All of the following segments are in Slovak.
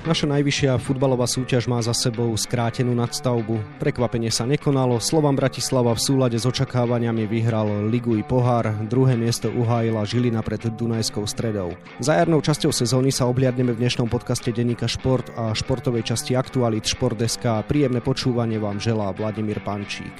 Naša najvyššia futbalová súťaž má za sebou skrátenú nadstavbu. Prekvapenie sa nekonalo, Slovan Bratislava v súlade s očakávaniami vyhral ligu i pohár, druhé miesto uhájila Žilina pred Dunajskou Stredou. Za jarnou časťou sezóny sa obliadneme v dnešnom podcaste denníka Šport a športovej časti aktualít Šport.sk. Príjemné počúvanie vám želá Vladimír Pančík.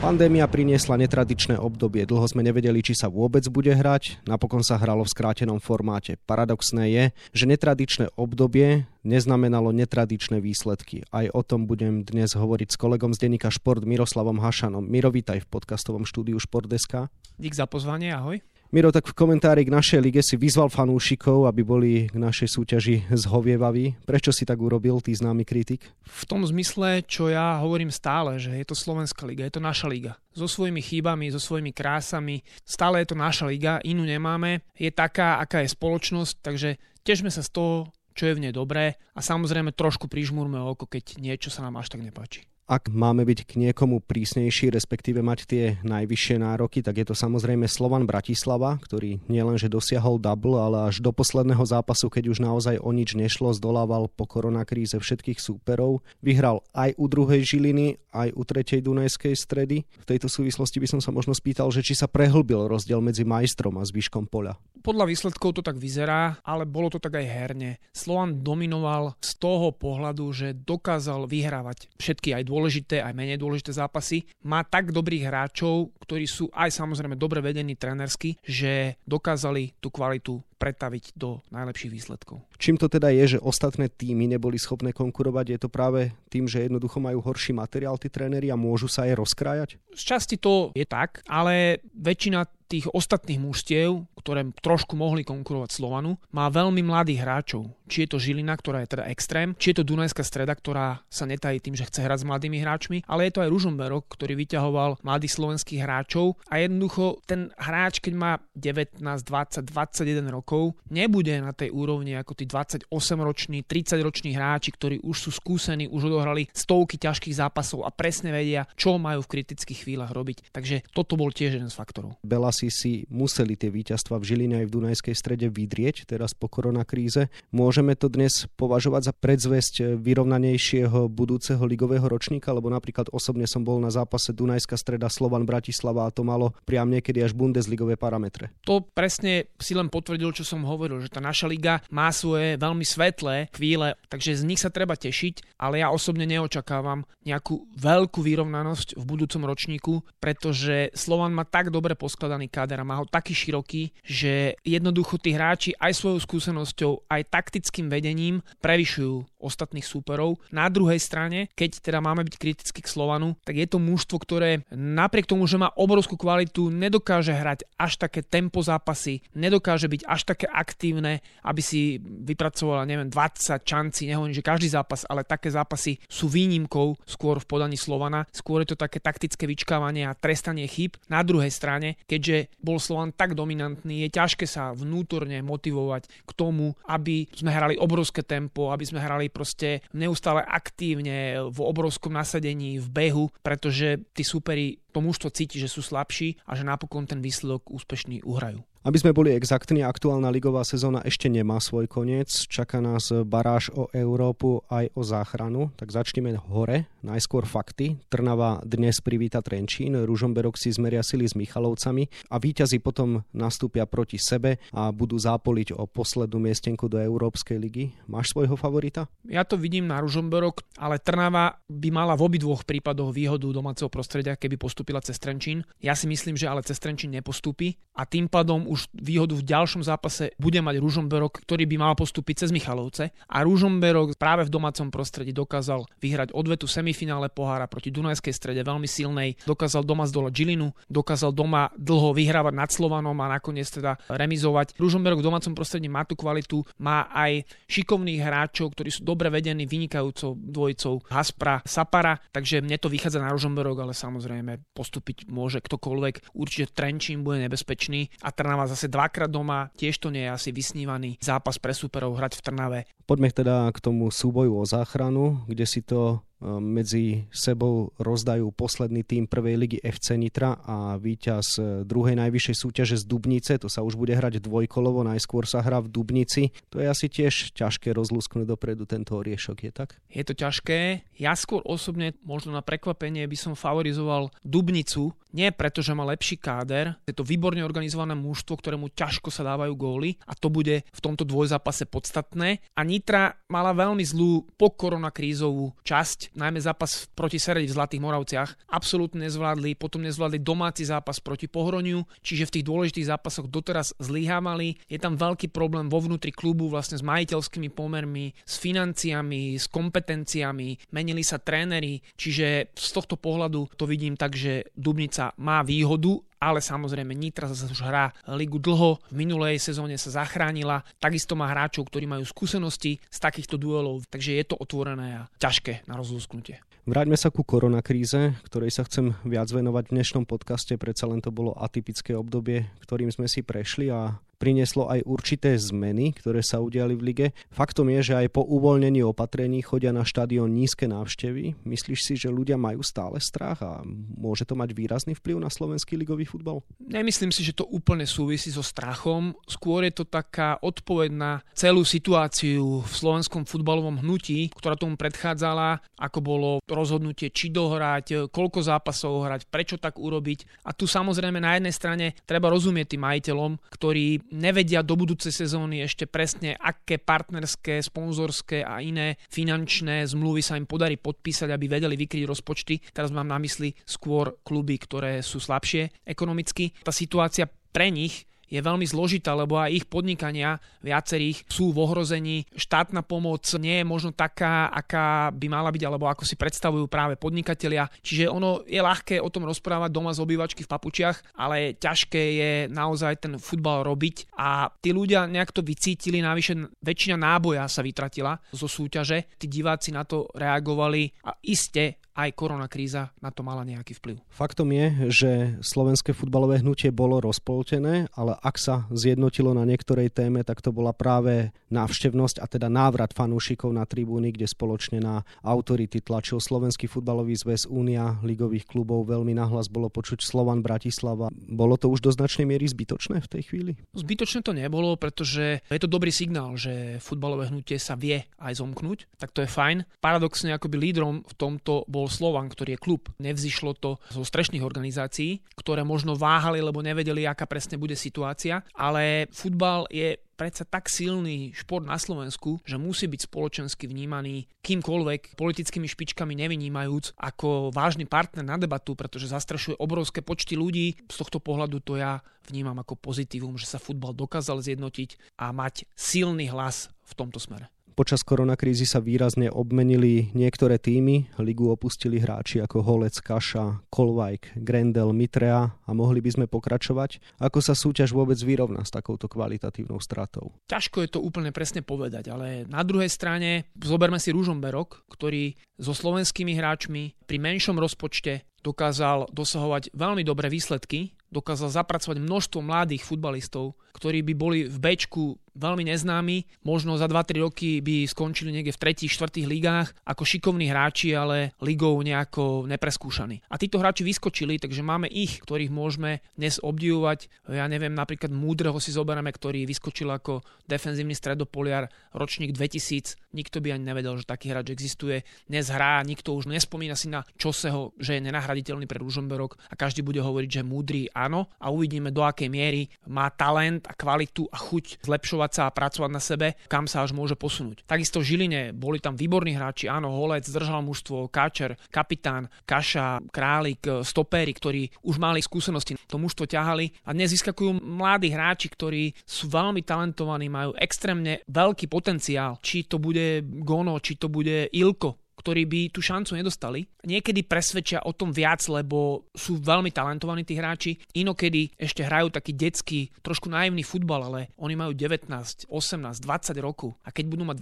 Pandémia priniesla netradičné obdobie. Dlho sme nevedeli, či sa vôbec bude hrať. Napokon sa hralo v skrátenom formáte. Paradoxné je, že netradičné obdobie neznamenalo netradičné výsledky. Aj o tom budem dnes hovoriť s kolegom z denníka Šport Miroslavom Hašanom. Miro, vítaj v podcastovom štúdiu Šport.sk. Dík za pozvanie, ahoj. Miro, tak v komentári k našej lige si vyzval fanúšikov, aby boli k našej súťaži zhovievaví. Prečo si tak urobil, ty známy kritik? V tom zmysle, čo ja hovorím stále, že je to slovenská liga, je to naša liga. So svojimi chýbami, so svojimi krásami. Stále je to naša liga, inú nemáme. Je taká, aká je spoločnosť, takže tešme sa z toho, čo je v nej dobré. A samozrejme trošku prižmúrme oko, keď niečo sa nám až tak nepáči. Ak máme byť k niekomu prísnejší, respektíve mať tie najvyššie nároky, tak je to samozrejme Slovan Bratislava, ktorý nielenže dosiahol double, ale až do posledného zápasu, keď už naozaj o nič nešlo, zdolával po koronakríze všetkých súperov. Vyhral aj u druhej Žiliny, aj u tretej Dunajskej Stredy. V tejto súvislosti by som sa možno spýtal, že či sa prehlbil rozdiel medzi majstrom a zvyškom poľa. Podľa výsledkov to tak vyzerá, ale bolo to tak aj herne. Slovan dominoval z toho pohľadu, že dokázal vyhrávať všetky aj dôležité, aj menej dôležité zápasy. Má tak dobrých hráčov, ktorí sú aj samozrejme dobre vedení trénersky, že dokázali tú kvalitu pretaviť do najlepších výsledkov. Čím to teda je, že ostatné týmy neboli schopné konkurovať? Je to práve tým, že jednoducho majú horší materiál tí tréneri a môžu sa aj rozkrájať? Z časti to je tak, ale väčšina tých ostatných mužstiev, ktoré trošku mohli konkurovať Slovanu, má veľmi mladých hráčov. Či je to Žilina, ktorá je teda extrém, či je to Dunajská Streda, ktorá sa netají tým, že chce hrať s mladými hráčmi, ale je to aj Ružomberok, ktorý vyťahoval mladých slovenských hráčov a jednoducho ten hráč, keď má 19, 20, 21 rokov, nebude na tej úrovni ako tí 28-roční, 30-roční hráči, ktorí už sú skúsení, už odohrali stovky ťažkých zápasov a presne vedia, čo majú v kritických chvíľach robiť. Takže toto bol tiež jeden z faktorov. Si museli tie víťazstva v Žiline aj v Dunajskej Strede vydrieť teraz po koronakríze. Môžeme to dnes považovať za predzvesť vyrovnanejšieho budúceho ligového ročníka, lebo napríklad osobne som bol na zápase Dunajská Streda Slovan Bratislava a to malo priam niekedy až bundesligové parametre. To presne si len potvrdil, čo som hovoril, že tá naša liga má svoje veľmi svetlé chvíle, takže z nich sa treba tešiť, ale ja osobne neočakávam nejakú veľkú vyrovnanosť v budúcom ročníku, pretože Slovan má tak dobre poskladaný káder a má ho taký široký, že jednoducho tí hráči aj svojou skúsenosťou, aj taktickým vedením prevyšujú ostatných súperov. Na druhej strane, keď teda máme byť kritickí k Slovanu, tak je to mužstvo, ktoré napriek tomu, že má obrovskú kvalitu, nedokáže hrať až také tempo zápasy, nedokáže byť až také aktívne, aby si vypracovala, 20 šancí, nehovorím, že každý zápas, ale také zápasy sú výnimkou skôr v podaní Slovana, skôr je to také taktické vyčkávanie a trestanie chýb. Na druhej strane, keďže bol Slovan tak dominantný, je ťažké sa vnútorne motivovať k tomu, aby sme hrali obrovské tempo, aby sme hrali proste neustále aktívne v obrovskom nasadení, v behu, pretože tí súperi to mužstvo cíti, že sú slabší a že napokon ten výsledok úspešný uhrajú. Aby sme boli exaktní, aktuálna ligová sezóna ešte nemá svoj koniec. Čaká nás baráž o Európu aj o záchranu. Tak začneme hore. Najskôr fakty. Trnava dnes privíta Trenčín, Ružomberok si zmeria sily s Michalovcami a víťazi potom nastúpia proti sebe a budú zápoliť o poslednú miestenku do Európskej ligy. Máš svojho favorita? Ja to vidím na Ružomberok, ale Trnava by mala v obidvoch prípadoch výhodu domáceho prostredia, keby postúpila cez Trenčín. Ja si myslím, že ale cez Trenčín nepostúpi a tým pádom už výhodu v ďalšom zápase bude mať Ružomberok, ktorý by mal postúpiť cez Michalovce a Ružomberok práve v domácom prostredí dokázal vyhrať odvetu semifinále pohára proti Dunajskej Strede veľmi silnej, dokázal doma zdolať Žilinu, dokázal doma dlho vyhrávať nad Slovanom a nakoniec teda remizovať. Ružomberok v domácom prostredí má tú kvalitu, má aj šikovných hráčov, ktorí sú dobre vedení vynikajúcou dvojicou Haspra, Sapara, takže mne to vychádza na Ružomberok, ale samozrejme postúpiť môže ktokoľvek. Určite Trenčín bude nebezpečný a Trnava má zase dvakrát doma, tiež to nie je asi vysnívaný zápas pre súperov hrať v Trnave. Poďme teda k tomu súboju o záchranu, kde si to medzi sebou rozdajú posledný tým prvej ligy FC Nitra a víťaz druhej najvyššej súťaže z Dubnice. To sa už bude hrať dvojkolovo, najskôr sa hrá v Dubnici. To je asi tiež ťažké rozlúsknuť dopredu tento riešok, je tak? Je to ťažké. Ja skôr osobne, možno na prekvapenie, by som favorizoval Dubnicu. Nie preto, že má lepší káder. Je to výborne organizované mužstvo, ktorému ťažko sa dávajú góly a to bude v tomto dvojzápase podstatné. A Nitra mala veľmi zlú pokoronakrízovú časť. Najmä zápas proti Seredi v Zlatých Moravciach absolútne nezvládli, potom nezvládli domáci zápas proti Pohroniu, čiže v tých dôležitých zápasoch doteraz zlyhávali. Je tam veľký problém vo vnútri klubu vlastne s majiteľskými pomermi, s financiami, s kompetenciami, menili sa tréneri, čiže z tohto pohľadu to vidím tak, že Dubnica má výhodu. Ale samozrejme Nitra zase už hrá ligu dlho, v minulej sezóne sa zachránila, takisto má hráčov, ktorí majú skúsenosti z takýchto duelov, takže je to otvorené a ťažké na rozlúsknutie. Vráťme sa ku koronakríze, ktorej sa chcem viac venovať v dnešnom podcaste, predsa len to bolo atypické obdobie, ktorým sme si prešli a prinieslo aj určité zmeny, ktoré sa udiali v lige. Faktom je, že aj po uvoľnení opatrení chodia na štadión nízke návštevy. Myslíš si, že ľudia majú stále strach a môže to mať výrazný vplyv na slovenský ligový futbal? Nemyslím si, že to úplne súvisí so strachom. Skôr je to taká odpoveď na celú situáciu v slovenskom futbalovom hnutí, ktorá tomu predchádzala, ako bolo rozhodnutie, či dohrať, koľko zápasov hrať, prečo tak urobiť. A tu samozrejme na jednej strane treba rozumieť tým majiteľom, ktorí nevedia do budúcej sezóny ešte presne, aké partnerské, sponzorské a iné finančné zmluvy sa im podarí podpísať, aby vedeli vykryť rozpočty. Teraz mám na mysli skôr kluby, ktoré sú slabšie ekonomicky. Tá situácia pre nich je veľmi zložitá, lebo aj ich podnikania viacerých sú v ohrození. Štátna pomoc nie je možno taká, aká by mala byť, alebo ako si predstavujú práve podnikatelia. Čiže ono je ľahké o tom rozprávať doma z obývačky v papučiach, ale ťažké je naozaj ten futbal robiť a tí ľudia nejak to vycítili, navyše väčšina náboja sa vytratila zo súťaže. Tí diváci na to reagovali a iste aj koronakríza na to mala nejaký vplyv. Faktom je, že slovenské futbalové hnutie bolo rozpoltené, ale ak sa zjednotilo na niektorej téme, tak to bola práve návštevnosť a teda návrat fanúšikov na tribúny, kde spoločne na autority tlačil Slovenský futbalový zväz, Únia ligových klubov, veľmi nahlas bolo počuť Slovan Bratislava. Bolo to už do značnej miery zbytočné v tej chvíli? Zbytočné to nebolo, pretože je to dobrý signál, že futbalové hnutie sa vie aj zomknúť, tak to je fajn. Paradoxne akoby lídrom v tomto bol Slovan, ktorý je klub. Nevzýšlo to zo strešných organizácií, ktoré možno váhali, lebo nevedeli, aká presne bude situácia, ale futbal je predsa tak silný šport na Slovensku, že musí byť spoločensky vnímaný kýmkoľvek, politickými špičkami nevynímajúc, ako vážny partner na debatu, pretože zastrešuje obrovské počty ľudí. Z tohto pohľadu to ja vnímam ako pozitívum, že sa futbal dokázal zjednotiť a mať silný hlas v tomto smere. Počas koronakrízy sa výrazne obmenili niektoré týmy, ligu opustili hráči ako Holec, Kaša, Kolvajk, Grendel, Mitrea a mohli by sme pokračovať. Ako sa súťaž vôbec vyrovná s takouto kvalitatívnou stratou? Ťažko je to úplne presne povedať, ale na druhej strane zoberme si Ružomberok, ktorý so slovenskými hráčmi pri menšom rozpočte dokázal dosahovať veľmi dobré výsledky, dokázal zapracovať množstvo mladých futbalistov, ktorí by boli v bečku veľmi neznámi, možno za 2-3 roky by skončili niekde v 3., 4. ligách ako šikovní hráči, ale ligou nejako nepreskúšaní. A títo hráči vyskočili, takže máme ich, ktorých môžeme dnes obdivovať. Ja neviem, napríklad Múdreho si zoberieme, ktorý vyskočil ako defenzívny stredopoliar, ročník 2000. Nikto by ani nevedel, že taký hráč existuje. Dnes hrá, nikto už nespomína si na Čoseho, že je nenahraditeľný pre Ružomberok a každý bude hovoriť, že Múdry áno, a uvidíme, do akej miery má talent a kvalitu a chuť zlepšovať sa a pracovať na sebe, kam sa až môže posunúť. Takisto v Žiline boli tam výborní hráči, áno, Holec, držal mužstvo, Káčer, kapitán, Kaša, Králik, stopéri, ktorí už mali skúsenosti, to mužstvo ťahali a dnes vyskakujú mladí hráči, ktorí sú veľmi talentovaní, majú extrémne veľký potenciál, či to bude Gono, či to bude Ilko, ktorí by tú šancu nedostali. Niekedy presvedčia o tom viac, lebo sú veľmi talentovaní tí hráči. Inokedy ešte hrajú taký detský, trošku naivný futbal, ale oni majú 19, 18, 20 rokov. A keď budú mať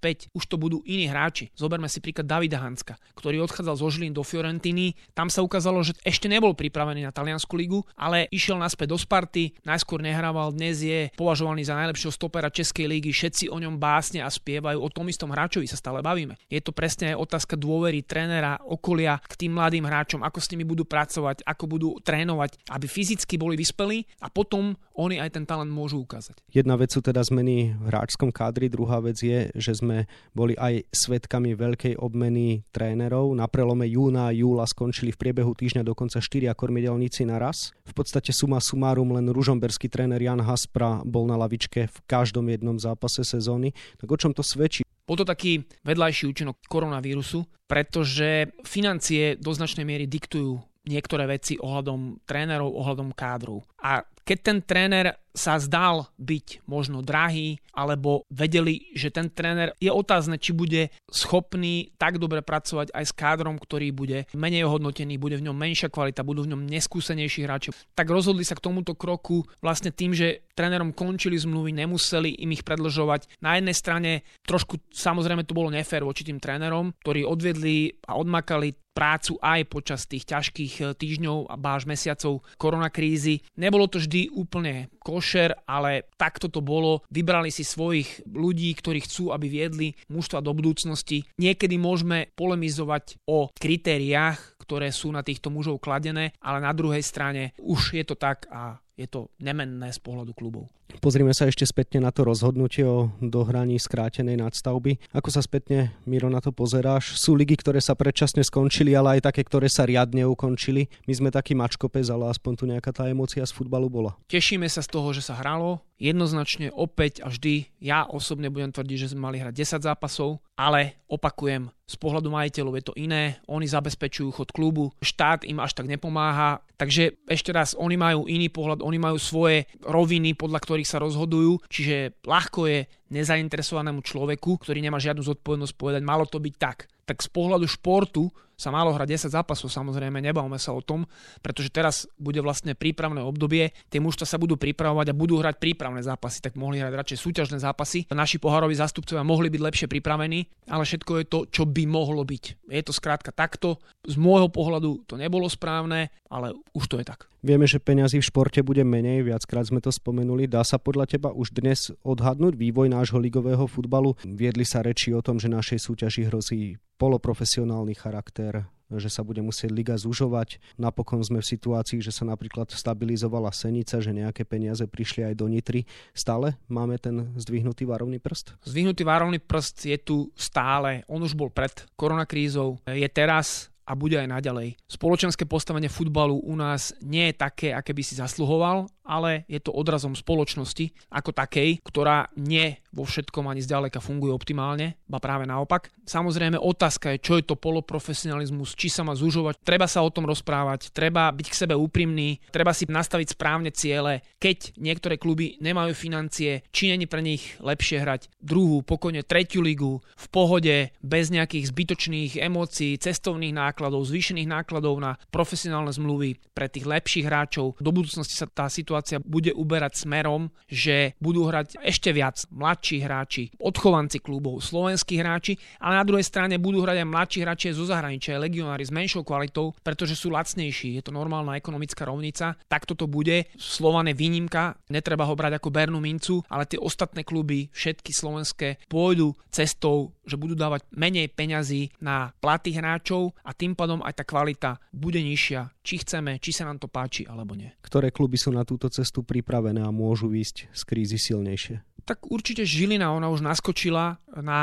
24, 25, už to budú iní hráči. Zoberme si príklad Davida Hanska, ktorý odchádzal zo Žilín do Fiorentiny. Tam sa ukázalo, že ešte nebol pripravený na taliansku ligu, ale išiel naspäť do Sparty, najskôr nehrával, dnes je považovaný za najlepšieho stopera českej ligy. Všetci o ňom básnia a spievajú, o tom istom hráčovi sa stále bavíme. Je to presne otázka dôvery trénera, okolia k tým mladým hráčom, ako s nimi budú pracovať, ako budú trénovať, aby fyzicky boli vyspelí a potom oni aj ten talent môžu ukázať. Jedna vec sú teda zmeny v hráčskom kádri, druhá vec je, že sme boli aj svedkami veľkej obmeny trénerov. Na prelome júna a júla skončili v priebehu týždňa dokonca 4 kormidelníci naraz. V podstate suma sumárum len ružomberský tréner Jan Haspra bol na lavičke v každom jednom zápase sezóny. Tak o čom to svedčí? Bol to taký vedľajší účinok koronavírusu, pretože financie do značnej miery diktujú niektoré veci ohľadom trénerov, ohľadom kádru. A keď ten tréner sa zdal byť možno drahý, alebo vedeli, že ten tréner je otázne, či bude schopný tak dobre pracovať aj s kádrom, ktorý bude menej ohodnotený, bude v ňom menšia kvalita, budú v ňom neskúsenejší hráči, tak rozhodli sa k tomuto kroku vlastne tým, že trénerom končili zmluvy, nemuseli im ich predĺžovať. Na jednej strane trošku samozrejme to bolo nefér voči tým trénerom, ktorí odvedli a odmakali prácu aj počas tých ťažkých týždňov a až mesiacov koronakrízy. Nebolo to vždy úplne košer, ale takto to bolo. Vybrali si svojich ľudí, ktorí chcú, aby viedli mužstva do budúcnosti. Niekedy môžeme polemizovať o kritériách, ktoré sú na týchto mužov kladené, ale na druhej strane už je to tak a je to nemenné z pohľadu klubov. Pozrime sa ešte spätne na to rozhodnutie o dohraní skrátenej nadstavby. Ako sa spätne, Miro, na to pozeráš? Sú ligy, ktoré sa predčasne skončili, ale aj také, ktoré sa riadne ukončili. My sme taký mačkopez, ale aspoň tu nejaká tá emócia z futbalu bola. Tešíme sa z toho, že sa hralo. Jednoznačne opäť a vždy ja osobne budem tvrdiť, že sme mali hrať 10 zápasov, ale opakujem, z pohľadu majiteľov je to iné. Oni zabezpečujú chod klubu, štát im až tak nepomáha. Takže ešte raz, oni majú iný pohľad, oni majú svoje roviny, podľa ktorých sa rozhodujú, čiže ľahko je nezainteresovanému človeku, ktorý nemá žiadnu zodpovednosť, povedať, malo to byť tak. Tak z pohľadu športu sa malo hrať 10 zápasov, samozrejme, nebavme sa o tom, pretože teraz bude vlastne prípravné obdobie, tie mužstva sa budú pripravovať a budú hrať prípravné zápasy, tak mohli hrať radšej súťažné zápasy. Naši pohároví zástupcovia mohli byť lepšie pripravení, ale všetko je to, čo by mohlo byť. Je to skrátka takto, z môjho pohľadu to nebolo správne, ale už to je tak. Vieme, že peňazí v športe bude menej, viackrát sme to spomenuli. Dá sa podľa teba už dnes odhadnúť vývoj nášho ligového futbalu? Viedli sa reči o tom, že našej súťaži hrozí poloprofesionálny charakter, že sa bude musieť liga zužovať. Napokon sme v situácii, že sa napríklad stabilizovala Senica, že nejaké peniaze prišli aj do Nitry. Stále máme ten zdvihnutý varovný prst? Zdvihnutý varovný prst je tu stále. On už bol pred koronakrízou, je teraz a bude aj naďalej. Spoločenské postavenie futbalu u nás nie je také, aké by si zasluhoval, ale je to odrazom spoločnosti ako takej, ktorá nie vo všetkom ani zďaleka funguje optimálne, ba práve naopak. Samozrejme otázka je, čo je to poloprofesionalizmus, či sa má zužovať. Treba sa o tom rozprávať, treba byť k sebe úprimný, treba si nastaviť správne ciele. Keď niektoré kluby nemajú financie, či není pre nich lepšie hrať druhú, pokojne tretiu ligu, v pohode, bez nejakých zbytočných emócií, cestovných nákladov, zvýšených nákladov na profesionálne zmluvy pre tých lepších hráčov. Do budúcnosti sa tá situácia bude uberať smerom, že budú hrať ešte viac mladší hráči, odchovanci klubov, slovenskí hráči, ale na druhej strane budú hrať aj mladší hráči zo zahraničia, legionári s menšou kvalitou, pretože sú lacnejší. Je to normálna ekonomická rovnica. Takto to bude. Slovan je výnimka, netreba ho brať ako bernú mincu, ale tie ostatné kluby, všetky slovenské, pôjdu cestou, že budú dávať menej peňazí na platy hráčov a tým pádom aj tá kvalita bude nižšia, či chceme, či sa nám to páči alebo nie. Ktoré kluby sú na túto cestu pripravené a môžu ísť z krízy silnejšie? Tak určite Žilina, ona už naskočila na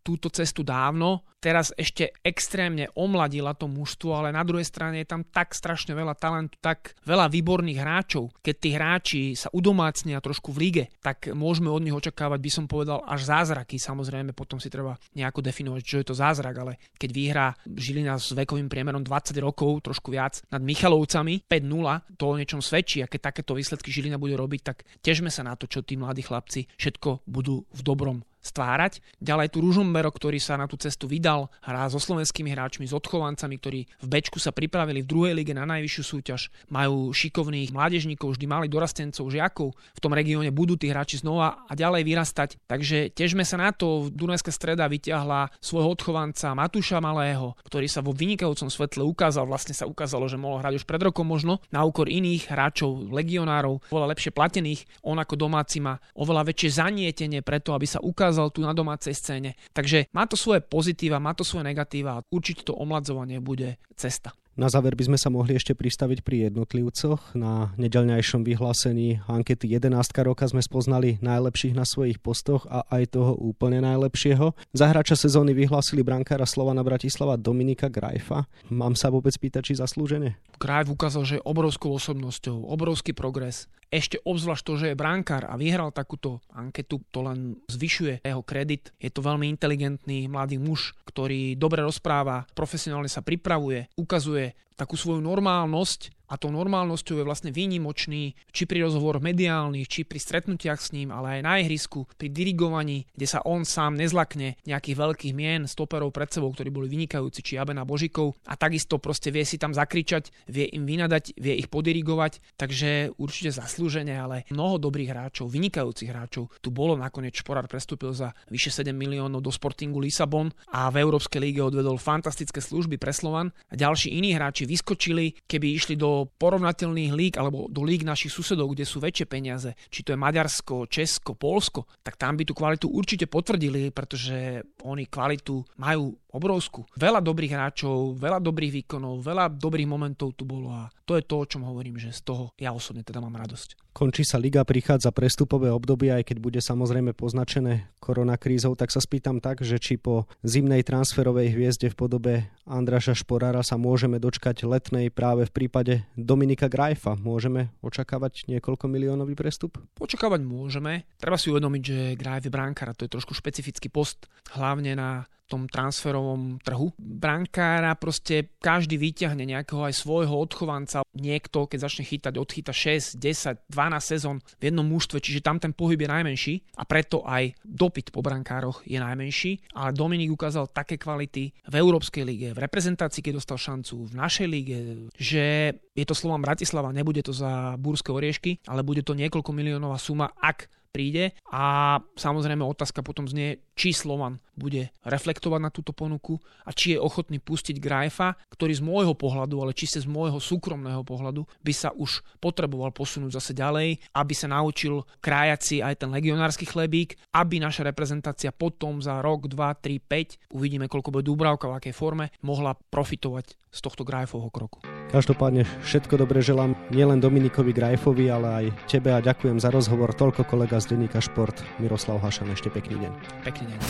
túto cestu dávno. Teraz ešte extrémne omladila to mužstvo, ale na druhej strane je tam tak strašne veľa talentu, tak veľa výborných hráčov. Keď tí hráči sa udomácnia trošku v lige, tak môžeme od nich očakávať, by som povedal, až zázraky. Samozrejme, potom si treba nejako definovať, čo je to zázrak, ale keď vyhrá Žilina s vekovým priemerom 20 rokov, trošku viac, nad Michalovcami 5-0, to o niečom svedčí. A keď takéto výsledky Žilina bude robiť, tak tešme sa na to, čo tí mladí chlapci všetko budú v dobrom stvárať. Ďalej tu Ružomberok, ktorý sa na tú cestu vydal, hrá so slovenskými hráčmi, s odchovancami, ktorí v bečku sa pripravili v druhej lige na najvyššiu súťaž. Majú šikovných mládežníkov, vždy mali dorastencov, žiakov. V tom regióne budú tí hráči znova a ďalej vyrastať. Takže tešme sa na to. Dunajská Streda vyťahla svojho odchovanca Matúša Malého, ktorý sa vo vynikajúcom svetle ukázal. Vlastne sa ukázalo, že mohol hrať už pred rokom možno na úkor iných hráčov, legionárov, oveľa lepšie platených. On ako domáci má oveľa väčšie zanietenie preto, aby sa ukázal ukázal tu na domácej scéne. Takže má to svoje pozitíva, má to svoje negatíva a určite to omladzovanie bude cesta. Na záver by sme sa mohli ešte pristaviť pri jednotlivcoch. Na nedeľňajšom vyhlásení ankety 11. roka sme spoznali najlepších na svojich postoch a aj toho úplne najlepšieho. Za hráča sezóny vyhlásili brankára Slovana Bratislava Dominika Grajfa. Mám sa vôbec pýtať, či zaslúžene? Grajf ukázal, že je obrovskou osobnosťou, obrovský progres. Ešte obzvlášť to, že je brankár a vyhral takúto anketu, to len zvyšuje jeho kredit. Je to veľmi inteligentný mladý muž, ktorý dobre rozpráva, profesionálne sa pripravuje, ukazuje takú svoju normálnosť a tou normálnosťou je vlastne výnimočný či pri rozhovoroch mediálnych, či pri stretnutiach s ním, ale aj na ihrisku, pri dirigovaní, kde sa on sám nezlakne nejakých veľkých mien, stoperov pred sebou, ktorí boli vynikajúci, či Jabena Božikov, a takisto proste vie si tam zakričať, vie im vynadať, vie ich podirigovať, takže určite zaslúžene, ale mnoho dobrých hráčov, vynikajúcich hráčov tu bolo. Nakoniec Šporar prestúpil za vyše 7 miliónov do Sportingu Lisabon a v Európskej lige odvedol fantastické služby pre Slovan. A ďalší iní hráči vyskočili, keby išli do porovnateľných líg alebo do líg našich susedov, kde sú väčšie peniaze, či to je Maďarsko, Česko, Poľsko, tak tam by tú kvalitu určite potvrdili, pretože oni kvalitu majú obrovskú. Veľa dobrých hráčov, veľa dobrých výkonov, veľa dobrých momentov tu bolo a to je to, o čom hovorím, že z toho ja osobne teda mám radosť. Končí sa liga, prichádza prestupové obdobie, aj keď bude samozrejme poznačené koronakrízou, tak sa spýtam tak, že či po zimnej transferovej hviezde v podobe Andraža Šporára sa môžeme dočkať letnej práve v prípade Dominika Grajfa. Môžeme očakávať niekoľko miliónový prestup? Očakávať môžeme. Treba si uvedomiť, že Grajf je brankár, to je trošku špecifický post, hlavne na tom transferovom trhu. Brankára proste každý vyťahne nejakého aj svojho odchovanca. Niekto, keď začne chytať, odchyta 6, 10, 12 sezón v jednom mužstve, čiže tam ten pohyb je najmenší a preto aj dopyt po brankároch je najmenší. Ale Dominik ukázal také kvality v Európskej lige, v reprezentácii, keď dostal šancu, v našej lige, že je to Slovan Bratislava, nebude to za búrske oriešky, ale bude to niekoľko miliónová suma, ak príde. A samozrejme otázka potom znie, či Slovan bude reflektovať na túto ponuku a či je ochotný pustiť Grajfa, ktorý z môjho pohľadu, ale čiste z môjho súkromného pohľadu, by sa už potreboval posunúť zase ďalej, aby sa naučil krájať si aj ten legionársky chlebík, aby naša reprezentácia potom za rok, 2, 3, 5, uvidíme koľko bude Dúbravka, v akej forme, mohla profitovať z tohto Grajfovho kroku. Každopádne všetko dobre želám nielen Dominikovi Grajfovi, ale aj tebe a ďakujem za rozhovor. Toľko kolega z denníka Šport Miroslav Hašan, ešte pekný deň. Pekný deň.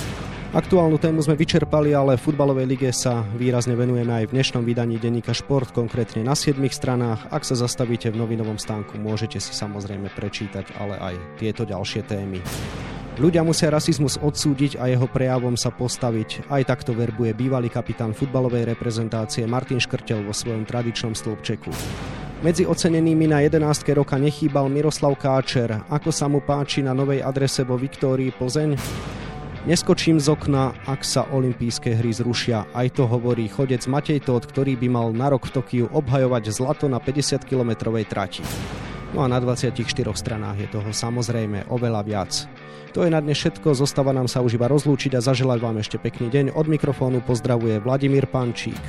Aktuálnu tému sme vyčerpali, ale futbalovej lige sa výrazne venujeme aj v dnešnom vydaní denníka Šport, konkrétne na 7 stranách. Ak sa zastavíte v novinovom stánku, môžete si samozrejme prečítať ale aj tieto ďalšie témy. Ľudia musia rasizmus odsúdiť a jeho prejavom sa postaviť. Aj takto verbuje bývalý kapitán futbalovej reprezentácie Martin Škrtel vo svojom tradičnom stĺpčeku. Medzi ocenenými na 11. roka nechýbal Miroslav Káčer. Ako sa mu páči na novej adrese vo Viktórii Plzeň? Neskočím z okna, ak sa olympijské hry zrušia. Aj to hovorí chodec Matej Tóth, ktorý by mal na rok v Tokiu obhajovať zlato na 50-kilometrovej trati. No a na 24 stranách je toho samozrejme oveľa viac. To je na dnes všetko, zostáva nám sa už iba rozlúčiť a zaželať vám ešte pekný deň. Od mikrofónu pozdravuje Vladimír Pančík.